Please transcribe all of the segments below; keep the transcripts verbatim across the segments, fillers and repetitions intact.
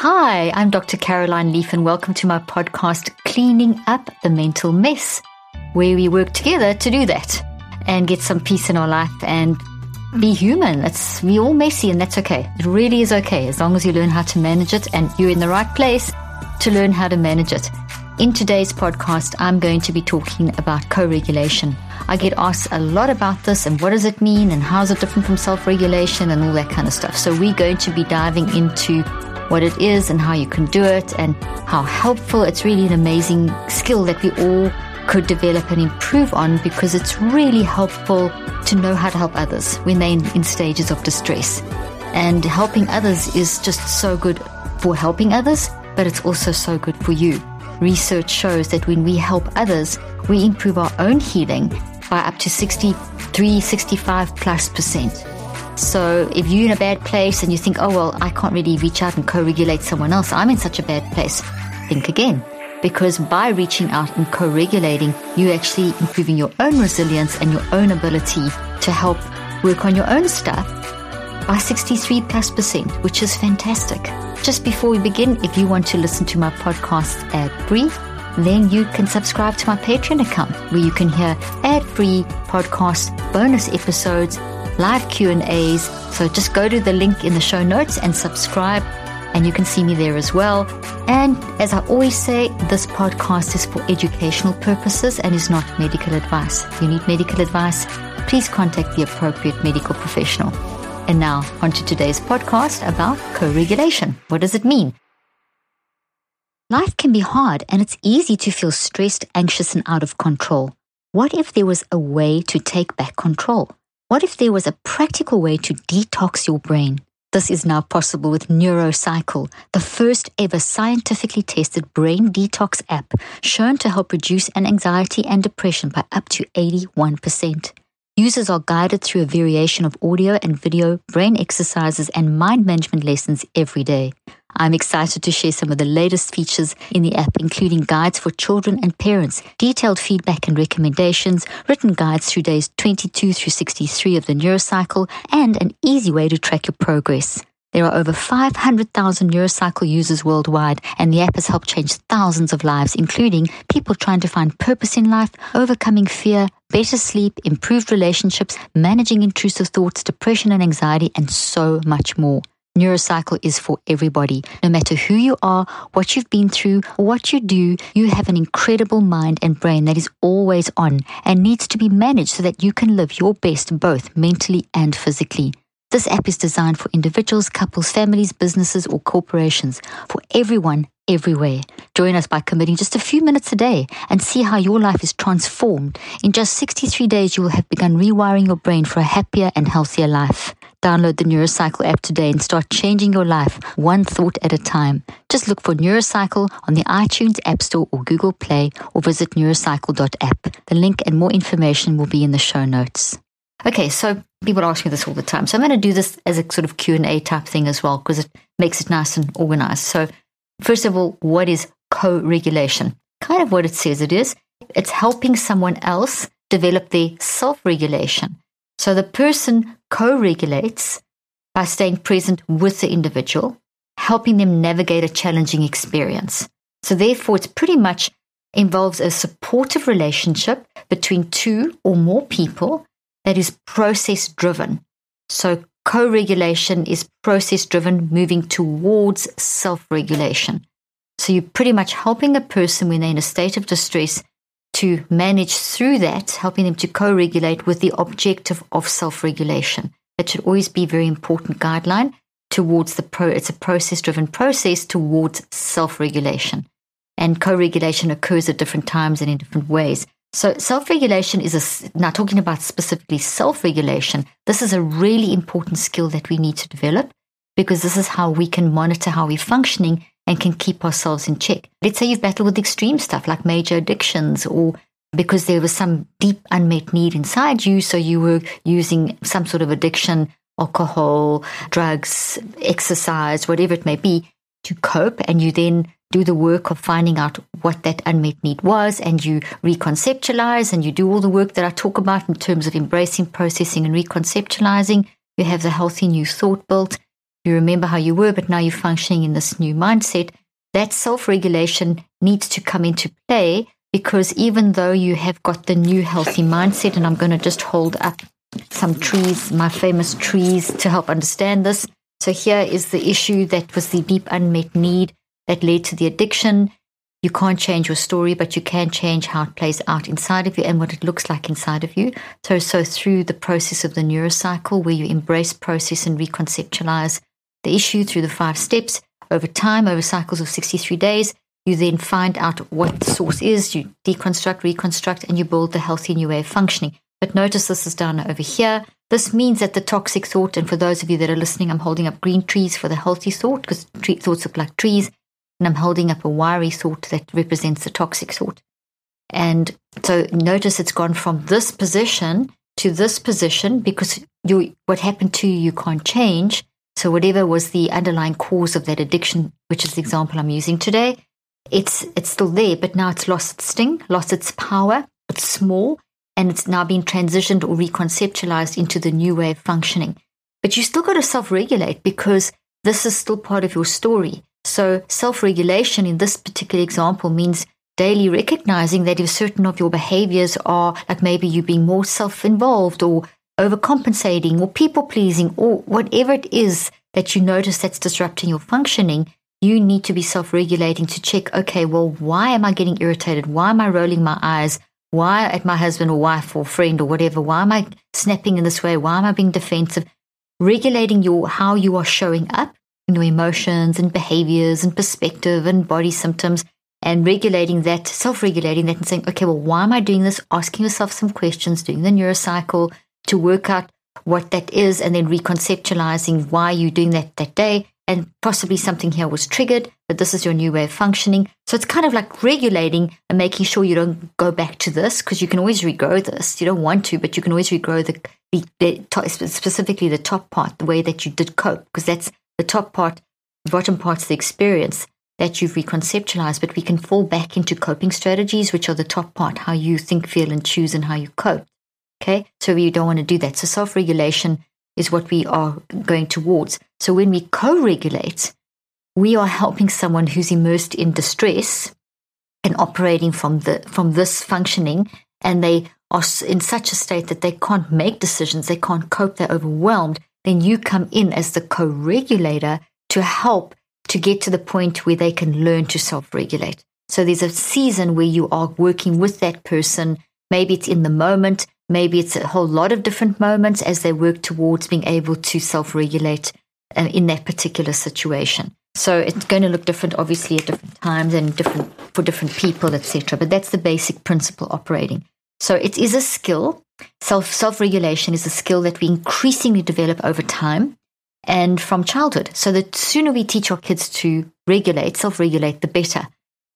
Hi, I'm Doctor Caroline Leaf and welcome to my podcast, Cleaning Up the Mental Mess, where we work together to do that and get some peace in our life and be human. It's, we're all messy and that's okay. It really is okay as long as you learn how to manage it and you're in the right place to learn how to manage it. In today's podcast, I'm going to be talking about co-regulation. I get asked a lot about this and what does it mean and how is it different from self-regulation and all that kind of stuff. So we're going to be diving into what it is and how you can do it and how helpful. It's really an amazing skill that we all could develop and improve on because it's really helpful to know how to help others when they're in, in stages of distress. And helping others is just so good for helping others, but it's also so good for you. Research shows that when we help others, we improve our own healing by up to sixty-three, sixty-five plus percent. So if you're in a bad place and you think, oh, well, I can't really reach out and co-regulate someone else, I'm in such a bad place, think again. Because by reaching out and co-regulating, you're actually improving your own resilience and your own ability to help work on your own stuff by sixty-three plus percent, which is fantastic. Just before we begin, if you want to listen to my podcast ad-free, then you can subscribe to my Patreon account where you can hear ad-free podcast bonus episodes, live Q and A's. So just go to the link in the show notes and subscribe, and you can see me there as well. And as I always say, this podcast is for educational purposes and is not medical advice. If you need medical advice, please contact the appropriate medical professional. And now on to today's podcast about co-regulation. What does it mean? Life can be hard and it's easy to feel stressed, anxious, and out of control. What if there was a way to take back control? What if there was a practical way to detox your brain? This is now possible with NeuroCycle, the first ever scientifically tested brain detox app shown to help reduce an anxiety and depression by up to eighty-one percent. Users are guided through a variation of audio and video, brain exercises, and mind management lessons every day. I'm excited to share some of the latest features in the app, including guides for children and parents, detailed feedback and recommendations, written guides through days twenty-two through sixty-three of the NeuroCycle, and an easy way to track your progress. There are over five hundred thousand NeuroCycle users worldwide, and the app has helped change thousands of lives, including people trying to find purpose in life, overcoming fear, better sleep, improved relationships, managing intrusive thoughts, depression and anxiety, and so much more. NeuroCycle is for everybody. No matter who you are, what you've been through, or what you do, you have an incredible mind and brain that is always on and needs to be managed so that you can live your best both mentally and physically. This app is designed for individuals, couples, families, businesses, or corporations, for everyone, everywhere. Join us by committing just a few minutes a day and see how your life is transformed. In just sixty-three days, you will have begun rewiring your brain for a happier and healthier life. Download the NeuroCycle app today and start changing your life one thought at a time. Just look for NeuroCycle on the iTunes App Store or Google Play, or visit neurocycle dot app. The link and more information will be in the show notes. Okay, so people ask me this all the time. So I'm going to do this as a sort of Q and A type thing as well because it makes it nice and organized. So first of all, what is co-regulation? Kind of what it says it is. It's helping someone else develop their self-regulation. So the person co-regulates by staying present with the individual, helping them navigate a challenging experience. So therefore, it's pretty much involves a supportive relationship between two or more people that is process-driven. So co-regulation is process-driven, moving towards self-regulation. So you're pretty much helping a person when they're in a state of distress to manage through that, helping them to co-regulate with the objective of self-regulation. That should always be a very important guideline towards the pro. It's a process-driven process towards self-regulation. And co-regulation occurs at different times and in different ways. So self-regulation is a, now talking about specifically self-regulation, this is a really important skill that we need to develop because this is how we can monitor how we're functioning and can keep ourselves in check. Let's say you've battled with extreme stuff like major addictions or because there was some deep unmet need inside you, so you were using some sort of addiction, alcohol, drugs, exercise, whatever it may be, to cope, and you then do the work of finding out what that unmet need was, and you reconceptualize and you do all the work that I talk about in terms of embracing, processing, and reconceptualizing. You have the healthy new thought built. you remember how you were, but now you're functioning in this new mindset. That self-regulation needs to come into play, because even though you have got the new healthy mindset, and I'm going to just hold up some trees, my famous trees, to help understand this. So here is the issue that was the deep unmet need that led to the addiction. You can't change your story, but you can change how it plays out inside of you and what it looks like inside of you. So, so through the process of the NeuroCycle, where you embrace, process, and reconceptualize the issue through the five steps over time, over cycles of sixty-three days, you then find out what the source is, you deconstruct, reconstruct, and you build the healthy new way of functioning. But notice this is down over here. This means that the toxic thought, and for those of you that are listening, I'm holding up green trees for the healthy thought, because tree, thoughts look like trees, and I'm holding up a wiry thought that represents the toxic thought. And so notice it's gone from this position to this position, because you, what happened to you, you can't change. So whatever was the underlying cause of that addiction, which is the example I'm using today, it's it's still there, but now it's lost its sting, lost its power, it's small, and it's now been transitioned or reconceptualized into the new way of functioning. But you still got to self-regulate, because this is still part of your story. So self-regulation in this particular example means daily recognizing that if certain of your behaviors are, like maybe you being more self-involved or overcompensating or people-pleasing or whatever it is that you notice that's disrupting your functioning, you need to be self-regulating to check, okay, well, why am I getting irritated? Why am I rolling my eyes? Why at my husband or wife or friend or whatever? Why am I snapping in this way? Why am I being defensive? Regulating your how you are showing up in your emotions and behaviors and perspective and body symptoms, and regulating that, self-regulating that and saying, okay, well, why am I doing this? Asking yourself some questions, doing the NeuroCycle to work out what that is, and then reconceptualizing why you're doing that that day. And possibly something here was triggered, but this is your new way of functioning. So it's kind of like regulating and making sure you don't go back to this, because you can always regrow this. You don't want to, but you can always regrow the, the, the specifically the top part, the way that you did cope, because that's the top part. The bottom part's the experience that you've reconceptualized, but we can fall back into coping strategies, which are the top part, how you think, feel, and choose, and how you cope. Okay, so you don't want to do that. So self-regulation is what we are going towards. So when we co-regulate, we are helping someone who's immersed in distress and operating from the from this functioning, and they are in such a state that they can't make decisions, they can't cope, they're overwhelmed. Then you come in as the co-regulator to help to get to the point where they can learn to self-regulate. So there's a season where you are working with that person. Maybe it's in the moment, maybe it's a whole lot of different moments as they work towards being able to self-regulate uh, in that particular situation. So it's going to look different, obviously, at different times and different for different people, et cetera. But that's the basic principle operating. So it is a skill. Self, self-regulation is a skill that we increasingly develop over time and from childhood. So the sooner we teach our kids to regulate, self-regulate, the better.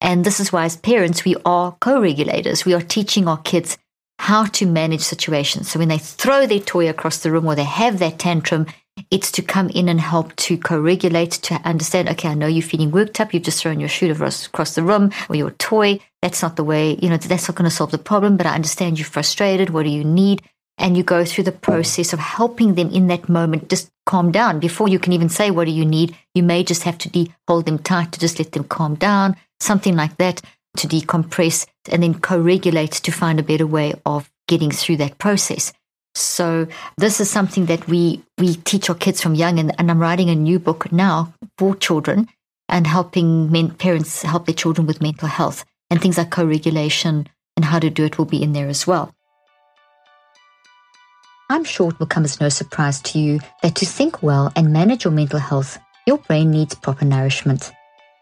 And this is why as parents, we are co-regulators. We are teaching our kids how to manage situations. So when they throw their toy across the room or they have that tantrum, it's to come in and help to co-regulate, to understand, okay, I know you're feeling worked up. You've just thrown your shoe across the room or your toy. That's not the way, you know, that's not going to solve the problem, but I understand you're frustrated. What do you need? And you go through the process of helping them in that moment just calm down. Before you can even say, what do you need? You may just have to de- hold them tight to just let them calm down, something like that, to decompress and then co-regulate to find a better way of getting through that process. So this is something that we, we teach our kids from young, and, and I'm writing a new book now for children and helping men, parents help their children with mental health, and things like co-regulation and how to do it will be in there as well. I'm sure it will come as no surprise to you that to think well and manage your mental health, your brain needs proper nourishment.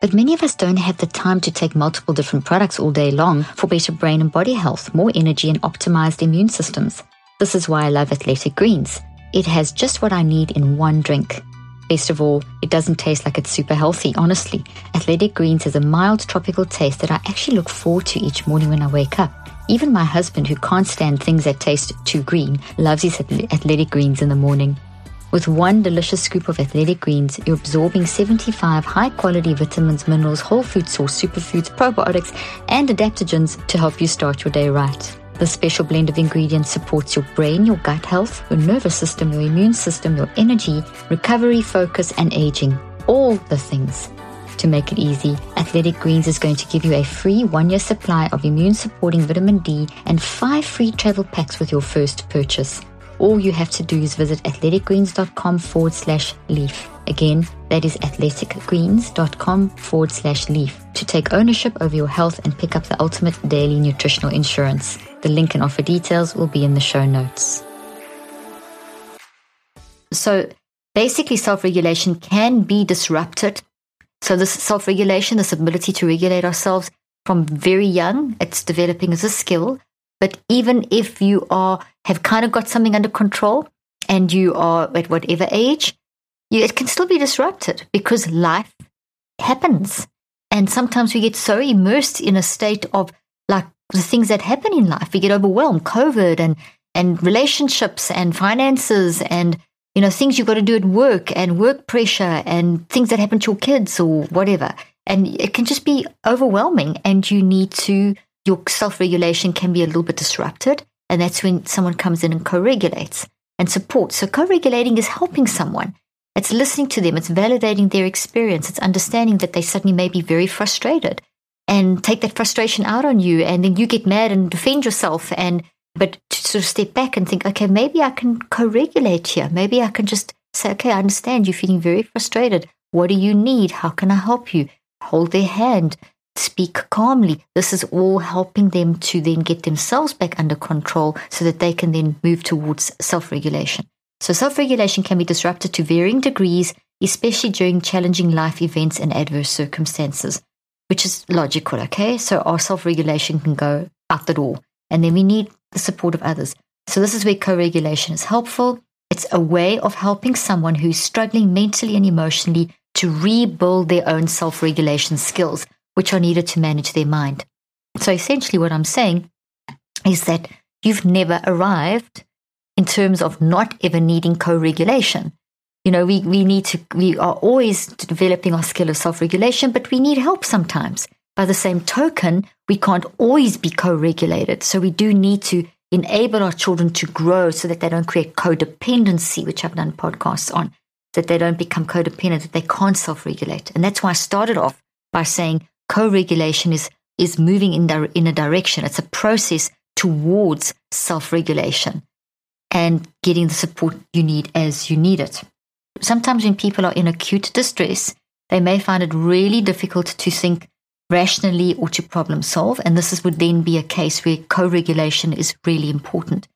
But many of us don't have the time to take multiple different products all day long for better brain and body health, more energy, and optimized immune systems. This is why I love Athletic Greens. It has just what I need in one drink. Best of all, it doesn't taste like it's super healthy, honestly. Athletic Greens has a mild tropical taste that I actually look forward to each morning when I wake up. Even my husband, who can't stand things that taste too green, loves his Athletic Greens in the morning. With one delicious scoop of Athletic Greens, you're absorbing seventy-five high-quality vitamins, minerals, whole food source, superfoods, probiotics, and adaptogens to help you start your day right. This special blend of ingredients supports your brain, your gut health, your nervous system, your immune system, your energy, recovery, focus, and aging. All the things. To make it easy, Athletic Greens is going to give you a free one-year supply of immune-supporting vitamin D and five free travel packs with your first purchase. All you have to do is visit athleticgreens.com forward slash leaf. Again, that is athleticgreens.com forward slash leaf to take ownership over your health and pick up the ultimate daily nutritional insurance. The link and offer details will be in the show notes. So basically, self-regulation can be disrupted. So this self-regulation, this ability to regulate ourselves from very young, it's developing as a skill. But even if you are have kind of got something under control and you are at whatever age, you, it can still be disrupted because life happens. And sometimes we get so immersed in a state of like the things that happen in life. We get overwhelmed, COVID and, and relationships and finances and you know, things you've got to do at work and work pressure and things that happen to your kids or whatever. And it can just be overwhelming and you need to, your self-regulation can be a little bit disrupted. And that's when someone comes in and co-regulates and supports. So co-regulating is helping someone. It's listening to them. It's validating their experience. It's understanding that they suddenly may be very frustrated and take that frustration out on you. And then you get mad and defend yourself and But to sort of step back and think, okay, maybe I can co-regulate here. Maybe I can just say, okay, I understand you're feeling very frustrated. What do you need? How can I help you? Hold their hand. Speak calmly. This is all helping them to then get themselves back under control so that they can then move towards self-regulation. So self-regulation can be disrupted to varying degrees, especially during challenging life events and adverse circumstances, which is logical, okay? So our self-regulation can go out the door. And then we need the support of others. So this is where co-regulation is helpful. It's a way of helping someone who's struggling mentally and emotionally to rebuild their own self-regulation skills, which are needed to manage their mind. So essentially what I'm saying is that you've never arrived in terms of not ever needing co-regulation. You know, we, we need to, we are always developing our skill of self-regulation, but we need help sometimes. By the same token, we can't always be co-regulated. So we do need to enable our children to grow so that they don't create codependency, which I've done podcasts on, that they don't become codependent, that they can't self-regulate. And that's why I started off by saying co-regulation is, is moving in, the, in a direction. It's a process towards self-regulation and getting the support you need as you need it. Sometimes when people are in acute distress, they may find it really difficult to think rationally or to problem solve. And this is, would then be a case where co-regulation is really important.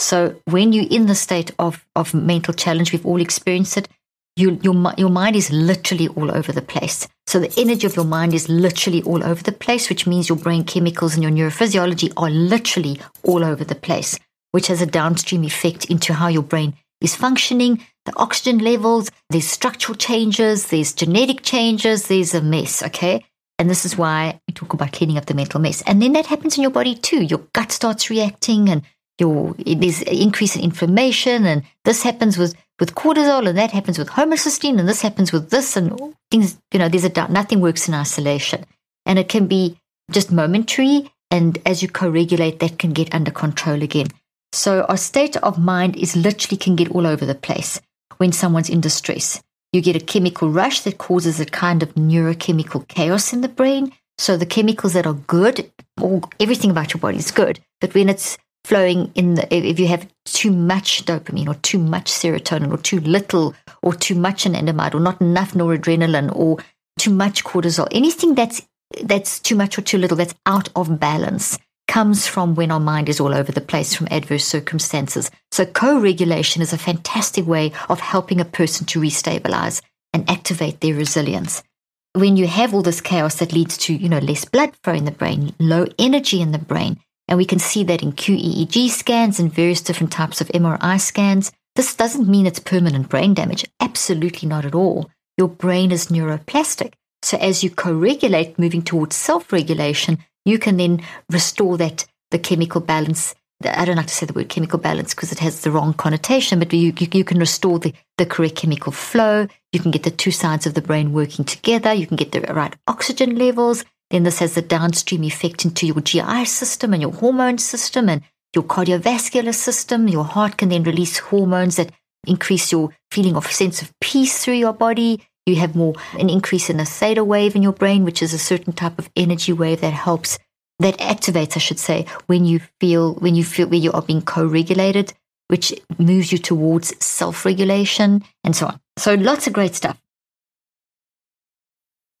So when you're in the state of, of mental challenge, we've all experienced it, you, your, your mind is literally all over the place. So the energy of your mind is literally all over the place, which means your brain chemicals and your neurophysiology are literally all over the place, which has a downstream effect into how your brain is functioning, the oxygen levels, there's structural changes, there's genetic changes, there's a mess, okay? And this is why we talk about cleaning up the mental mess. And then that happens in your body too. Your gut starts reacting and your there's an increase in inflammation. And this happens with, with cortisol and that happens with homocysteine and this happens with this and things, you know, there's a, nothing works in isolation. And it can be just momentary. And as you co-regulate, that can get under control again. So our state of mind is literally can get all over the place when someone's in distress. You get a chemical rush that causes a kind of neurochemical chaos in the brain. So the chemicals that are good, all, everything about your body is good. But when it's flowing in, the, if you have too much dopamine or too much serotonin or too little or too much anandamide or not enough noradrenaline or too much cortisol, anything that's that's too much or too little that's out of balance comes from when our mind is all over the place from adverse circumstances. So co-regulation is a fantastic way of helping a person to restabilize and activate their resilience. When you have all this chaos that leads to, you know, less blood flow in the brain, low energy in the brain, and we can see that in Q E E G scans and various different types of M R I scans, this doesn't mean it's permanent brain damage. Absolutely not at all. Your brain is neuroplastic. So as you co-regulate, moving towards self-regulation, you can then restore that, the chemical balance. I don't like to say the word chemical balance because it has the wrong connotation, but you, you, you can restore the, the correct chemical flow. You can get the two sides of the brain working together. You can get the right oxygen levels. then this has a downstream effect into your G I system and your hormone system and your cardiovascular system. Your heart can then release hormones that increase your feeling of sense of peace through your body. You have more an increase in a theta wave in your brain, which is a certain type of energy wave that helps, that activates, I should say, when you feel when you feel where you are being co-regulated, which moves you towards self-regulation and so on. So lots of great stuff.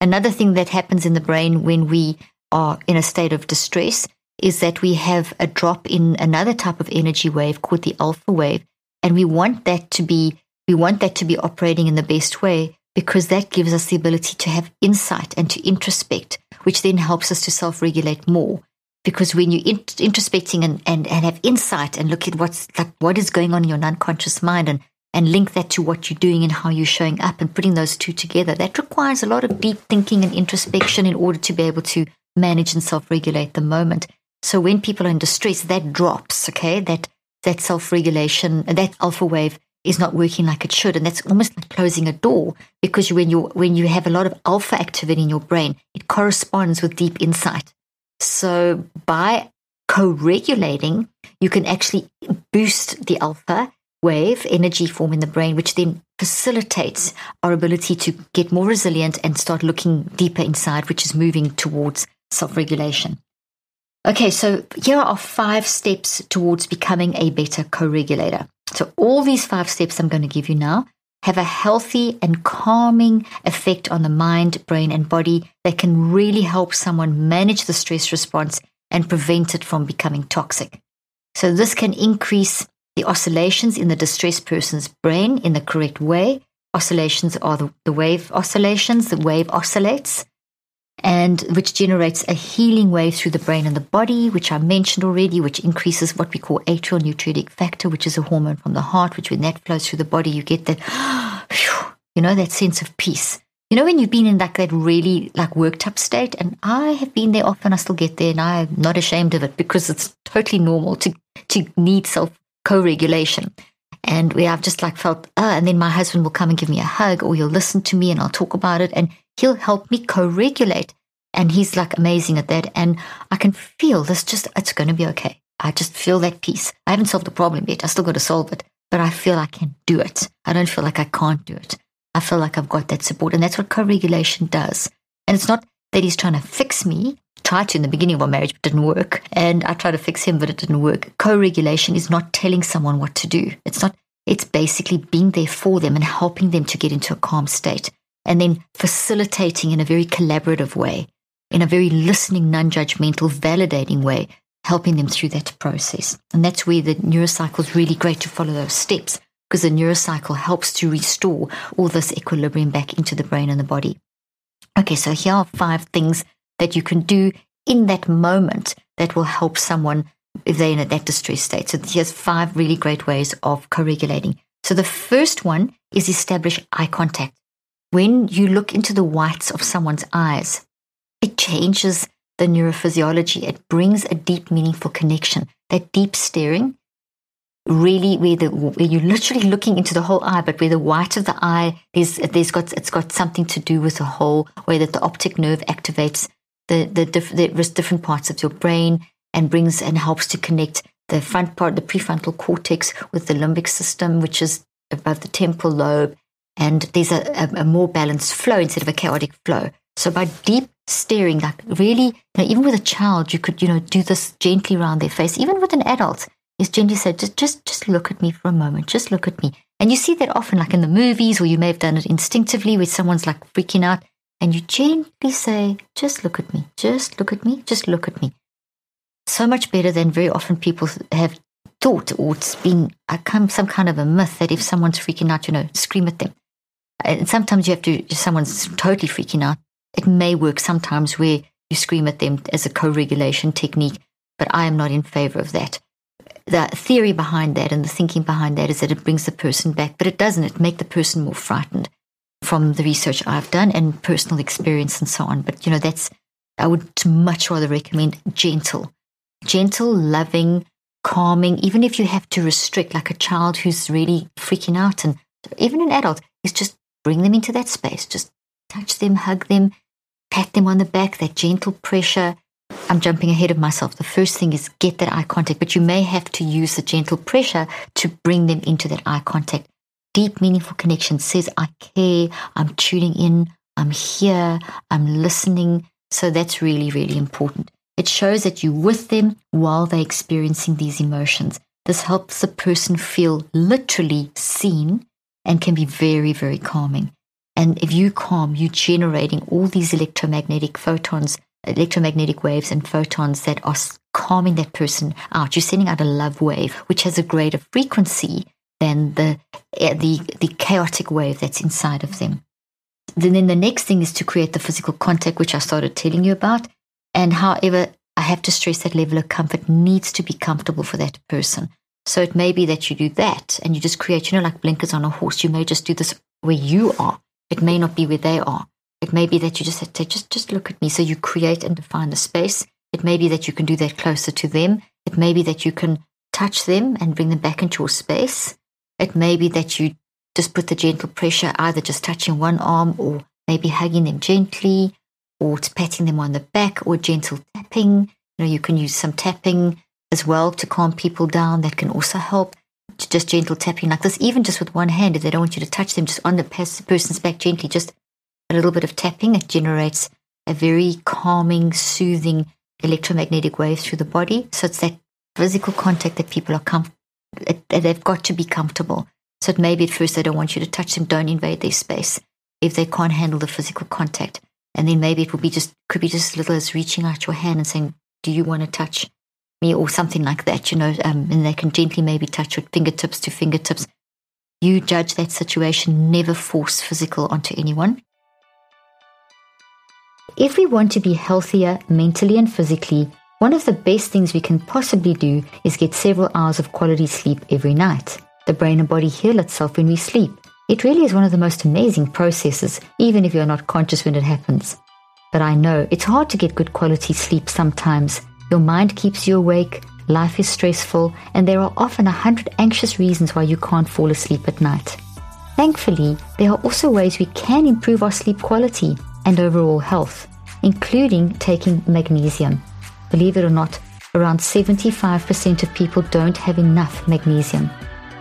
Another thing that happens in the brain when we are in a state of distress is that we have a drop in another type of energy wave called the alpha wave. And we want that to be, we want that to be operating in the best way, because that gives us the ability to have insight and to introspect, which then helps us to self-regulate more. Because when you're in- introspecting and, and, and have insight and look at what's like what is going on in your unconscious mind and and link that to what you're doing and how you're showing up and putting those two together. That requires a lot of deep thinking and introspection in order to be able to manage and self-regulate the moment. So when people are in distress, that drops, okay? That that self-regulation, that alpha wave is not working like it should. And that's almost like closing a door, because when you when you have a lot of alpha activity in your brain, it corresponds with deep insight. So by co-regulating, you can actually boost the alpha wave energy form in the brain, which then facilitates our ability to get more resilient and start looking deeper inside, which is moving towards self-regulation. Okay, so here are five steps towards becoming a better co-regulator. So all these five steps I'm going to give you now have a healthy and calming effect on the mind, brain, and body that can really help someone manage the stress response and prevent it from becoming toxic. So this can increase the oscillations in the distressed person's brain in the correct way. Oscillations are the, the wave oscillations, the wave oscillates, and which generates a healing wave through the brain and the body, which I mentioned already, which increases what we call atrial natriuretic factor, which is a hormone from the heart, which when that flows through the body, you get that, you know, that sense of peace. You know, when you've been in like that really like worked up state, and I have been there often, I still get there, and I'm not ashamed of it because it's totally normal to, to need self co-regulation. And we have just like felt, ah, and then my husband will come and give me a hug, or he'll listen to me and I'll talk about it and he'll help me co-regulate. And he's like amazing at that. And I can feel this just, it's going to be okay. I just feel that peace. I haven't solved the problem yet. I still got to solve it, but I feel I can do it. I don't feel like I can't do it. I feel like I've got that support. And that's what co-regulation does. And it's not that he's trying to fix me. Tried to in the beginning of our marriage, but didn't work. And I tried to fix him, but it didn't work. Co-regulation is not telling someone what to do. It's not, it's basically being there for them and helping them to get into a calm state and then facilitating in a very collaborative way, in a very listening, non-judgmental, validating way, helping them through that process. And that's where the NeuroCycle is really great to follow those steps, because the NeuroCycle helps to restore all this equilibrium back into the brain and the body. Okay, so here are five things that you can do in that moment that will help someone if they're in that distressed state. So here's five really great ways of co-regulating. So the first one is establish eye contact. When you look into the whites of someone's eyes, it changes the neurophysiology. It brings a deep, meaningful connection. That deep staring, really where, the, where you're literally looking into the whole eye, but where the white of the eye, there's, there's got, it's got something to do with the whole way that the optic nerve activates The, the, diff- the different parts of your brain and brings and helps to connect the front part, the prefrontal cortex, with the limbic system, which is above the temporal lobe. And there's a, a, a more balanced flow instead of a chaotic flow. So by deep staring, like really, you know, even with a child, you could, you know, do this gently around their face. Even with an adult, is gently say, just, just, just look at me for a moment. Just look at me. And you see that often, like in the movies, or you may have done it instinctively, where someone's like freaking out. And you gently say, just look at me, just look at me, just look at me. So much better than very often people have thought, or it's been some kind of a myth that if someone's freaking out, you know, scream at them. And sometimes you have to, if someone's totally freaking out, It may work sometimes where you scream at them as a co-regulation technique, but I am not in favor of that. The theory behind that and the thinking behind that is that it brings the person back, but it doesn't. It makes the person more frightened from the research I've done and personal experience and so on. But, you know, that's, I would much rather recommend gentle, gentle, loving, calming, even if you have to restrict, like a child who's really freaking out, and even an adult, is just bring them into that space. Just touch them, hug them, pat them on the back, that gentle pressure. I'm jumping ahead of myself. The first thing is get that eye contact, but you may have to use the gentle pressure to bring them into that eye contact. Deep, meaningful connection says, I care, I'm tuning in, I'm here, I'm listening. So that's really, really important. It shows that you're with them while they're experiencing these emotions. This helps the person feel literally seen and can be very, very calming. And if you calm, you're generating all these electromagnetic photons, electromagnetic waves and photons that are calming that person out. You're sending out a love wave, which has a greater frequency than the, the, the chaotic wave that's inside of them. Then, then the next thing is to create the physical contact, which I started telling you about. And however, I have to stress that level of comfort needs to be comfortable for that person. So it may be that you do that and you just create, you know, like blinkers on a horse. You may just do this where you are. It may not be where they are. It may be that you just have to just, just look at me. So you create and define the space. It may be that you can do that closer to them. It may be that you can touch them and bring them back into your space. It may be that you just put the gentle pressure, either just touching one arm or maybe hugging them gently or patting them on the back or gentle tapping. You know, you can use some tapping as well to calm people down. That can also help. Just gentle tapping like this, even just with one hand, if they don't want you to touch them, just on the person's back gently, just a little bit of tapping. It generates a very calming, soothing electromagnetic wave through the body. So it's that physical contact that people are comfortable. They've got to be comfortable. So it may be at first they don't want you to touch them. Don't invade their space if they can't handle the physical contact. And then maybe it will be just could be just as little as reaching out your hand and saying, "Do you want to touch me?" or something like that. You know, um, and they can gently maybe touch with fingertips to fingertips. You judge that situation. Never force physical onto anyone. If we want to be healthier mentally and physically, one of the best things we can possibly do is get several hours of quality sleep every night. The brain and body heal itself when we sleep. It really is one of the most amazing processes, even if you're not conscious when it happens. But I know it's hard to get good quality sleep sometimes. Your mind keeps you awake, life is stressful, and there are often a hundred anxious reasons why you can't fall asleep at night. Thankfully, there are also ways we can improve our sleep quality and overall health, including taking magnesium. Believe it or not, around seventy-five percent of people don't have enough magnesium.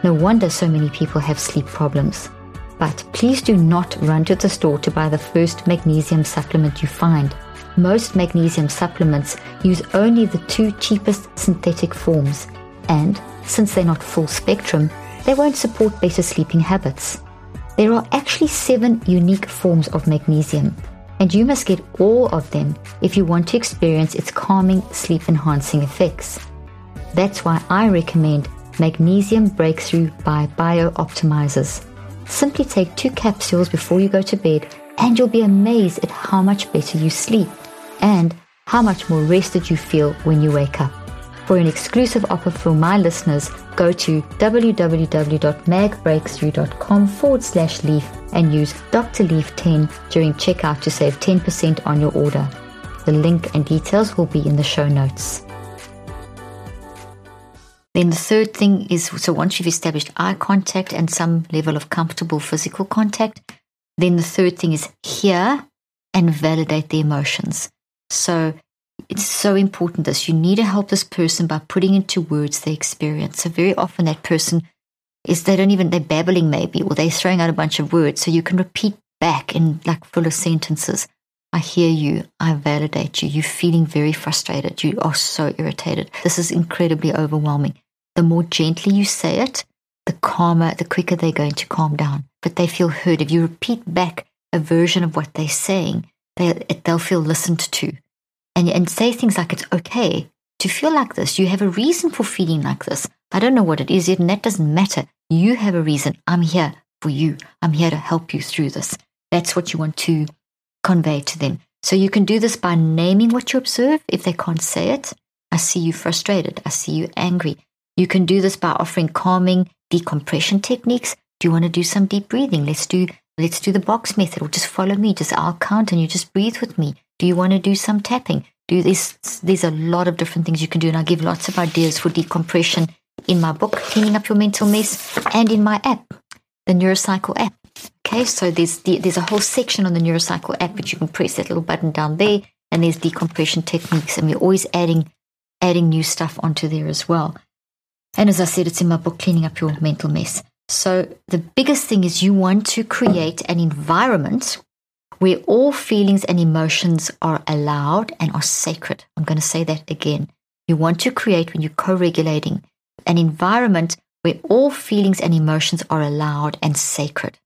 No wonder so many people have sleep problems. But please do not run to the store to buy the first magnesium supplement you find. Most magnesium supplements use only the two cheapest synthetic forms, and since they're not full spectrum, they won't support better sleeping habits. There are actually seven unique forms of magnesium, and you must get all of them if you want to experience its calming, sleep-enhancing effects. That's why I recommend Magnesium Breakthrough by Bio-Optimizers. Simply take two capsules before you go to bed and you'll be amazed at how much better you sleep and how much more rested you feel when you wake up. For an exclusive offer for my listeners, go to www.magbreakthrough.com forward slash leaf and use Doctor Leaf ten during checkout to save ten percent on your order. The link and details will be in the show notes. Then the third thing is, so once you've established eye contact and some level of comfortable physical contact, then the third thing is hear and validate the emotions. So it's so important this. You need to help this person by putting into words their experience. So very often that person is, they don't even, they're babbling maybe, or they're throwing out a bunch of words. So you can repeat back in like fuller sentences. I hear you. I validate you. You're feeling very frustrated. You are so irritated. This is incredibly overwhelming. The more gently you say it, the calmer, the quicker they're going to calm down. But they feel heard. If you repeat back a version of what they're saying, they, they'll feel listened to. And, and say things like, it's okay to feel like this. You have a reason for feeling like this. I don't know what it is yet, and that doesn't matter. You have a reason. I'm here for you. I'm here to help you through this. That's what you want to convey to them. So you can do this by naming what you observe if they can't say it. I see you frustrated. I see you angry. You can do this by offering calming decompression techniques. Do you want to do some deep breathing? Let's do let's do the box method, or just follow me. Just I'll count and you just breathe with me. Do you want to do some tapping? Do this. There's a lot of different things you can do, and I give lots of ideas for decompression in my book, Cleaning Up Your Mental Mess, and in my app, the NeuroCycle app. Okay, so there's the, there's a whole section on the NeuroCycle app, which you can press that little button down there, and there's decompression techniques, and we're always adding adding new stuff onto there as well. And as I said, it's in my book, Cleaning Up Your Mental Mess. So the biggest thing is you want to create an environment where all feelings and emotions are allowed and are sacred. I'm going to say that again. You want to create, when you're co-regulating, an environment where all feelings and emotions are allowed and sacred.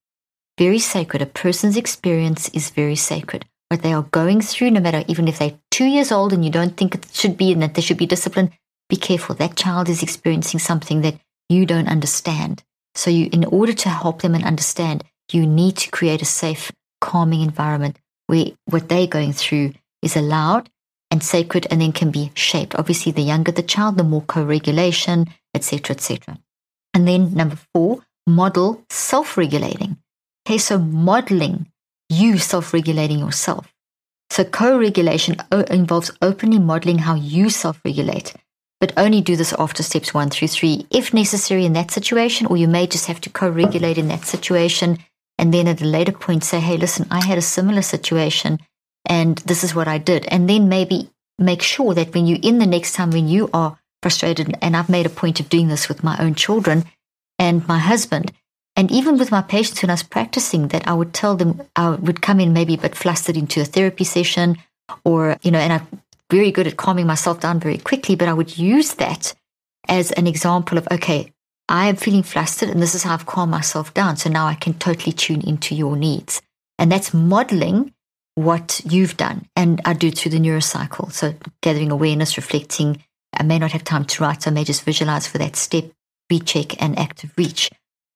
Very sacred. A person's experience is very sacred. What they are going through, no matter even if they're two years old and you don't think it should be and that they should be disciplined, be careful. That child is experiencing something that you don't understand. So you, in order to help them and understand, you need to create a safe, calming environment where what they're going through is allowed and sacred and then can be shaped. Obviously, the younger the child, the more co-regulation, et cetera, et cetera. And then number four, model self-regulating. Okay, so modeling you self-regulating yourself. So co-regulation o- involves openly modeling how you self-regulate, but only do this after steps one through three if necessary in that situation, or you may just have to co-regulate in that situation. And then at a later point say, hey, listen, I had a similar situation and this is what I did. And then maybe make sure that when you're in the next time when you are frustrated, and I've made a point of doing this with my own children and my husband, and even with my patients when I was practicing, that I would tell them, I would come in maybe a bit flustered into a therapy session or, you know, and I'm very good at calming myself down very quickly, but I would use that as an example of, okay, I am feeling flustered and this is how I've calmed myself down. So now I can totally tune into your needs. And that's modeling what you've done. And I do it through the NeuroCycle. So gathering awareness, reflecting. I may not have time to write, so I may just visualize for that step, recheck and active reach.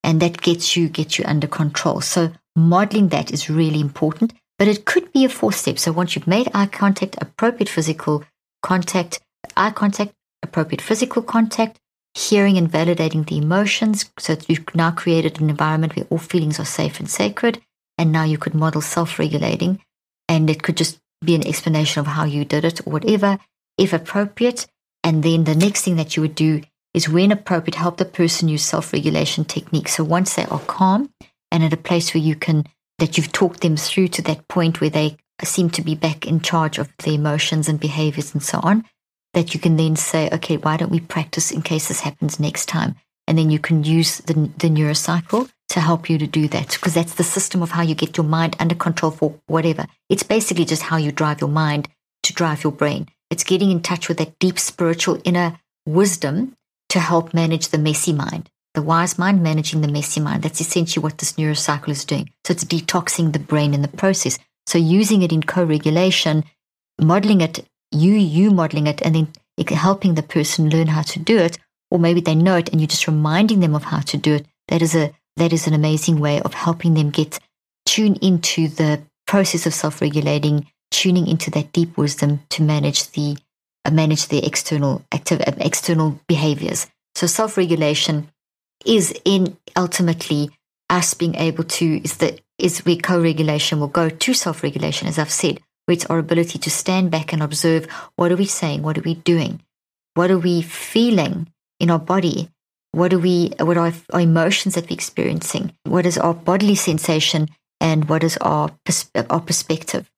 And that gets you, gets you under control. So modeling that is really important, but it could be a fourth step. So once you've made eye contact, appropriate physical contact, eye contact, appropriate physical contact, hearing and validating the emotions. So you've now created an environment where all feelings are safe and sacred. And now you could model self-regulating. And it could just be an explanation of how you did it or whatever, if appropriate. And then the next thing that you would do is, when appropriate, help the person use self-regulation techniques. So once they are calm and at a place where you can, that you've talked them through to that point where they seem to be back in charge of their emotions and behaviors and so on, that you can then say, okay, why don't we practice in case this happens next time? And then you can use the, the NeuroCycle to help you to do that, because that's the system of how you get your mind under control for whatever. It's basically just how you drive your mind to drive your brain. It's getting in touch with that deep spiritual inner wisdom to help manage the messy mind. The wise mind managing the messy mind. That's essentially what this NeuroCycle is doing. So it's detoxing the brain in the process. So using it in co-regulation, modeling it, you you modeling it, and then helping the person learn how to do it, or maybe they know it and you're just reminding them of how to do it. That is a that is an amazing way of helping them get tune into the process of self-regulating, tuning into that deep wisdom to manage the uh, manage their external active uh, external behaviors. So self-regulation is in ultimately us being able to is the is where co-regulation will go to self-regulation, as I've said. Where it's our ability to stand back and observe, what are we saying? What are we doing? What are we feeling in our body? What are we? What are our emotions that we're experiencing? What is our bodily sensation? And what is our pers- our perspective?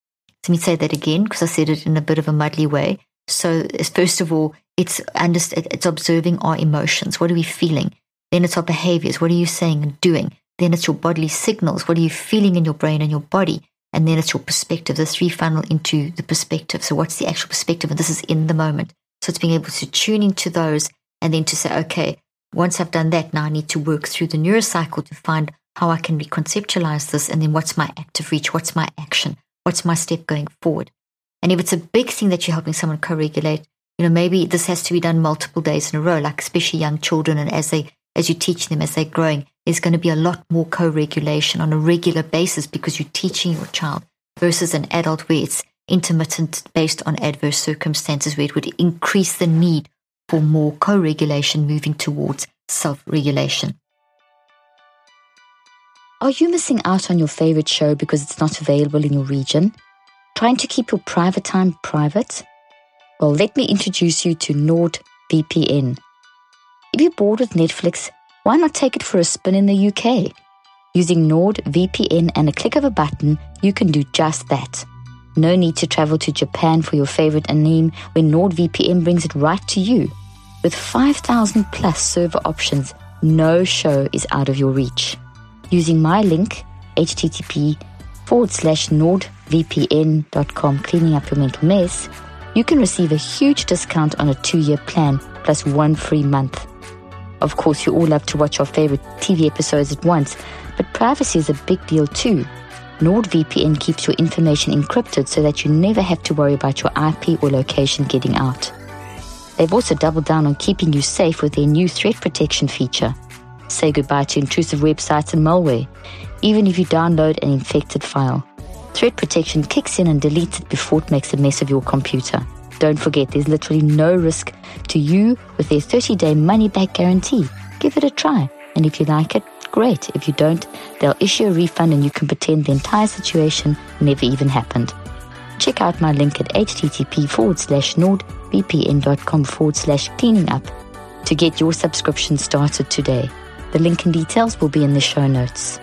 Let me say that again, because I said it in a bit of a muddly way. So first of all, it's underst- it's observing our emotions. What are we feeling? Then it's our behaviors. What are you saying and doing? Then it's your bodily signals. What are you feeling in your brain and your body? And then it's your perspective. The three funnel into the perspective. So what's the actual perspective? And this is in the moment. So it's being able to tune into those and then to say, okay, once I've done that, now I need to work through the NeuroCycle to find how I can reconceptualize this. And then what's my active reach? What's my action? What's my step going forward? And if it's a big thing that you're helping someone co-regulate, you know, maybe this has to be done multiple days in a row, like especially young children. And as they, as you teach them, as they're growing, there's going to be a lot more co-regulation on a regular basis because you're teaching your child versus an adult where it's intermittent based on adverse circumstances, where it would increase the need for more co-regulation, moving towards self-regulation. Are you missing out on your favorite show because it's not available in your region? Trying to keep your private time private? Well, let me introduce you to NordVPN. If you're bored with Netflix, why not take it for a spin in the U K? Using NordVPN and a click of a button, you can do just that. No need to travel to Japan for your favorite anime when NordVPN brings it right to you. With five thousand plus server options, no show is out of your reach. Using my link, http forward slash nordvpn.com cleaning up your mental mess, you can receive a huge discount on a two-year plan plus one free month. Of course, you all love to watch your favorite T V episodes at once, but privacy is a big deal too. NordVPN keeps your information encrypted so that you never have to worry about your I P or location getting out. They've also doubled down on keeping you safe with their new threat protection feature. Say goodbye to intrusive websites and malware, even if you download an infected file. Threat protection kicks in and deletes it before it makes a mess of your computer. Don't forget, there's literally no risk to you with their thirty-day money-back guarantee. Give it a try, and if you like it, great. If you don't, they'll issue a refund and you can pretend the entire situation never even happened. Check out my link at http forward slash nordvpn.com forward slash cleaning up to get your subscription started today. The link and details will be in the show notes.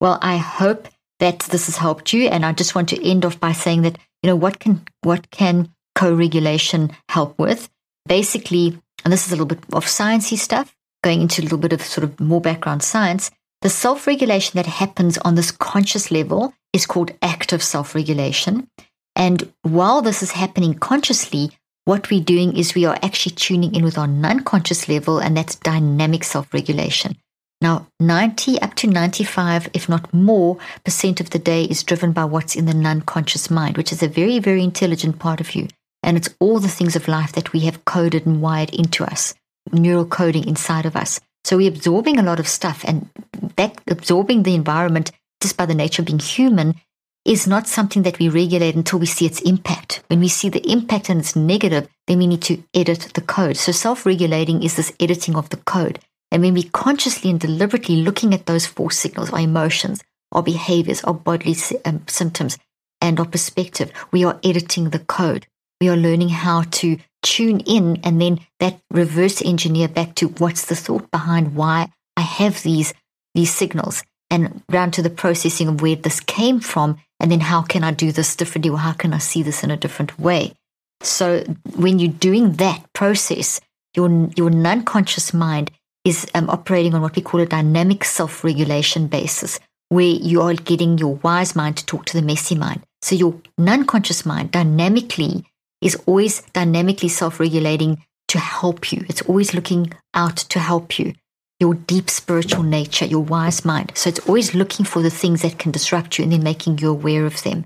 Well, I hope that this has helped you, and I just want to end off by saying that, you know, what can what can co-regulation help with? Basically, and this is a little bit of sciencey stuff, going into a little bit of sort of more background science, the self-regulation that happens on this conscious level is called active self-regulation. And while this is happening consciously, what we're doing is we are actually tuning in with our non-conscious level, and that's dynamic self-regulation. Now, ninety up to ninety-five, if not more, percent of the day is driven by what's in the non-conscious mind, which is a very, very intelligent part of you. And it's all the things of life that we have coded and wired into us, neural coding inside of us. So we're absorbing a lot of stuff, and that absorbing the environment, just by the nature of being human, is not something that we regulate until we see its impact. When we see the impact and it's negative, then we need to edit the code. So self-regulating is this editing of the code. And when we consciously and deliberately looking at those four signals, our emotions, our behaviors, our bodily um, symptoms, and our perspective, we are editing the code. We are learning how to tune in, and then that reverse engineer back to what's the thought behind why I have these, these signals, and down to the processing of where this came from, and then how can I do this differently, or how can I see this in a different way? So when you're doing that process, your, your non-conscious mind is um, operating on what we call a dynamic self-regulation basis, where you are getting your wise mind to talk to the messy mind. So your non-conscious mind dynamically is always dynamically self-regulating to help you. It's always looking out to help you. Your deep spiritual nature, your wise mind. So it's always looking for the things that can disrupt you and then making you aware of them.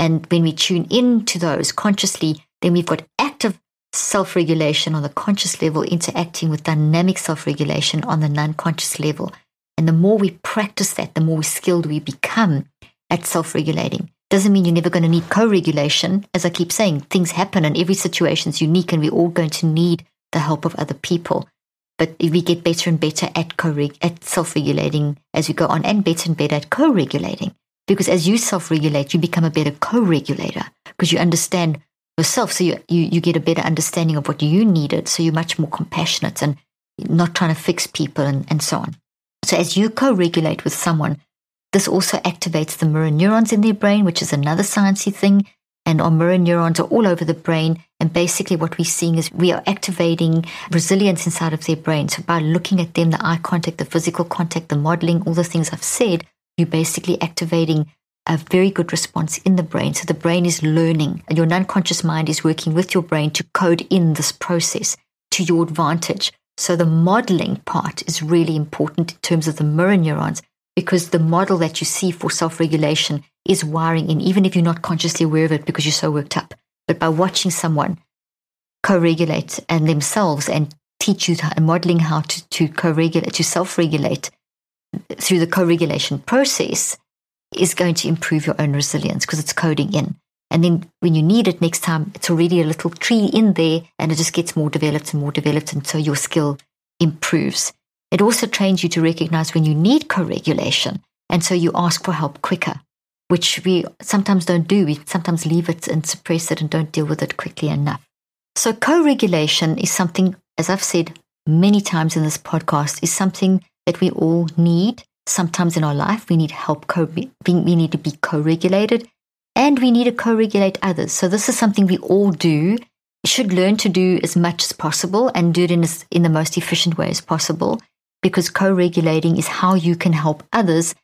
And when we tune into those consciously, then we've got active self-regulation on the conscious level interacting with dynamic self-regulation on the non-conscious level. And the more we practice that, the more skilled we become at self-regulating. Doesn't mean you're never going to need co-regulation. As I keep saying, things happen and every situation is unique, and we're all going to need the help of other people. But we get better and better at co-reg- at self-regulating as we go on, and better and better at co-regulating. Because as you self-regulate, you become a better co-regulator, because you understand yourself, so you, you, you get a better understanding of what you needed, so you're much more compassionate and not trying to fix people and, and so on. So as you co-regulate with someone, this also activates the mirror neurons in their brain, which is another sciencey thing, and our mirror neurons are all over the brain, and basically what we're seeing is we are activating resilience inside of their brain. So by looking at them, the eye contact, the physical contact, the modeling, all the things I've said, you're basically activating a very good response in the brain. So the brain is learning, and your non-conscious mind is working with your brain to code in this process to your advantage. So the modeling part is really important in terms of the mirror neurons, because the model that you see for self-regulation is wiring in, even if you're not consciously aware of it because you're so worked up. But by watching someone co-regulate and themselves and teach you and modeling how to, to co-regulate, to self-regulate through the co-regulation process, is going to improve your own resilience because it's coding in. And then when you need it next time, it's already a little tree in there and it just gets more developed and more developed. And so your skill improves. It also trains you to recognize when you need co-regulation. And so you ask for help quicker, which we sometimes don't do. We sometimes leave it and suppress it and don't deal with it quickly enough. So co-regulation is something, as I've said many times in this podcast, is something that we all need. Sometimes in our life, we need help, co- we need to be co-regulated, and we need to co-regulate others. So this is something we all do, should learn to do as much as possible and do it in, as, in the most efficient way as possible, because co-regulating is how you can help others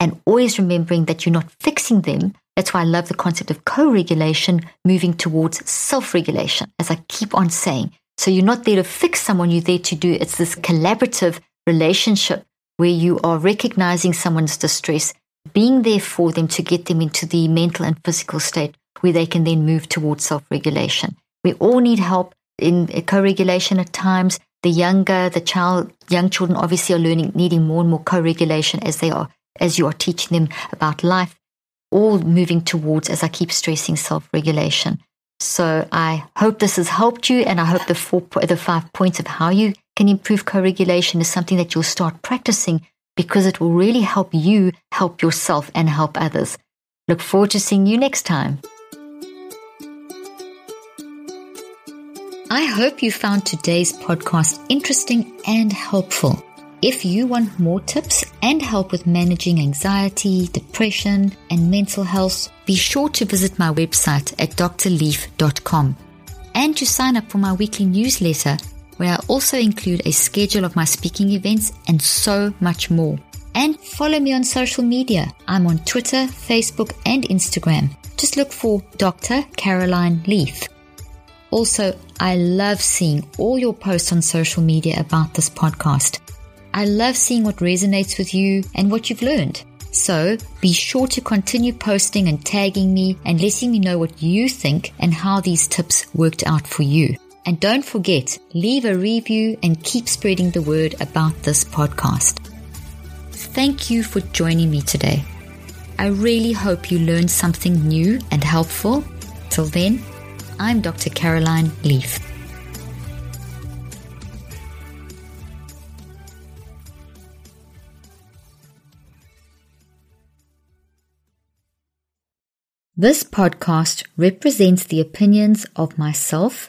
and always remembering that you're not fixing them. That's why I love the concept of co-regulation, moving towards self-regulation, as I keep on saying. So you're not there to fix someone, you're there to do, it's this collaborative relationship where you are recognizing someone's distress, being there for them to get them into the mental and physical state where they can then move towards self-regulation. We all need help in co-regulation at times. The younger, the child, young children obviously are learning, needing more and more co-regulation as they are, as you are teaching them about life, all moving towards, as I keep stressing, self-regulation. So I hope this has helped you, and I hope the four, the five points of how you can improve co-regulation is something that you'll start practicing, because it will really help you help yourself and help others. Look forward to seeing you next time. I hope you found today's podcast interesting and helpful. If you want more tips and help with managing anxiety, depression, and mental health, be sure to visit my website at d r leaf dot com and to sign up for my weekly newsletter, where I also include a schedule of my speaking events and so much more. And follow me on social media. I'm on Twitter, Facebook, and Instagram. Just look for Doctor Caroline Leaf. Also, I love seeing all your posts on social media about this podcast. I love seeing what resonates with you and what you've learned. So be sure to continue posting and tagging me and letting me know what you think and how these tips worked out for you. And don't forget, leave a review and keep spreading the word about this podcast. Thank you for joining me today. I really hope you learned something new and helpful. Till then, I'm Doctor Caroline Leaf. This podcast represents the opinions of myself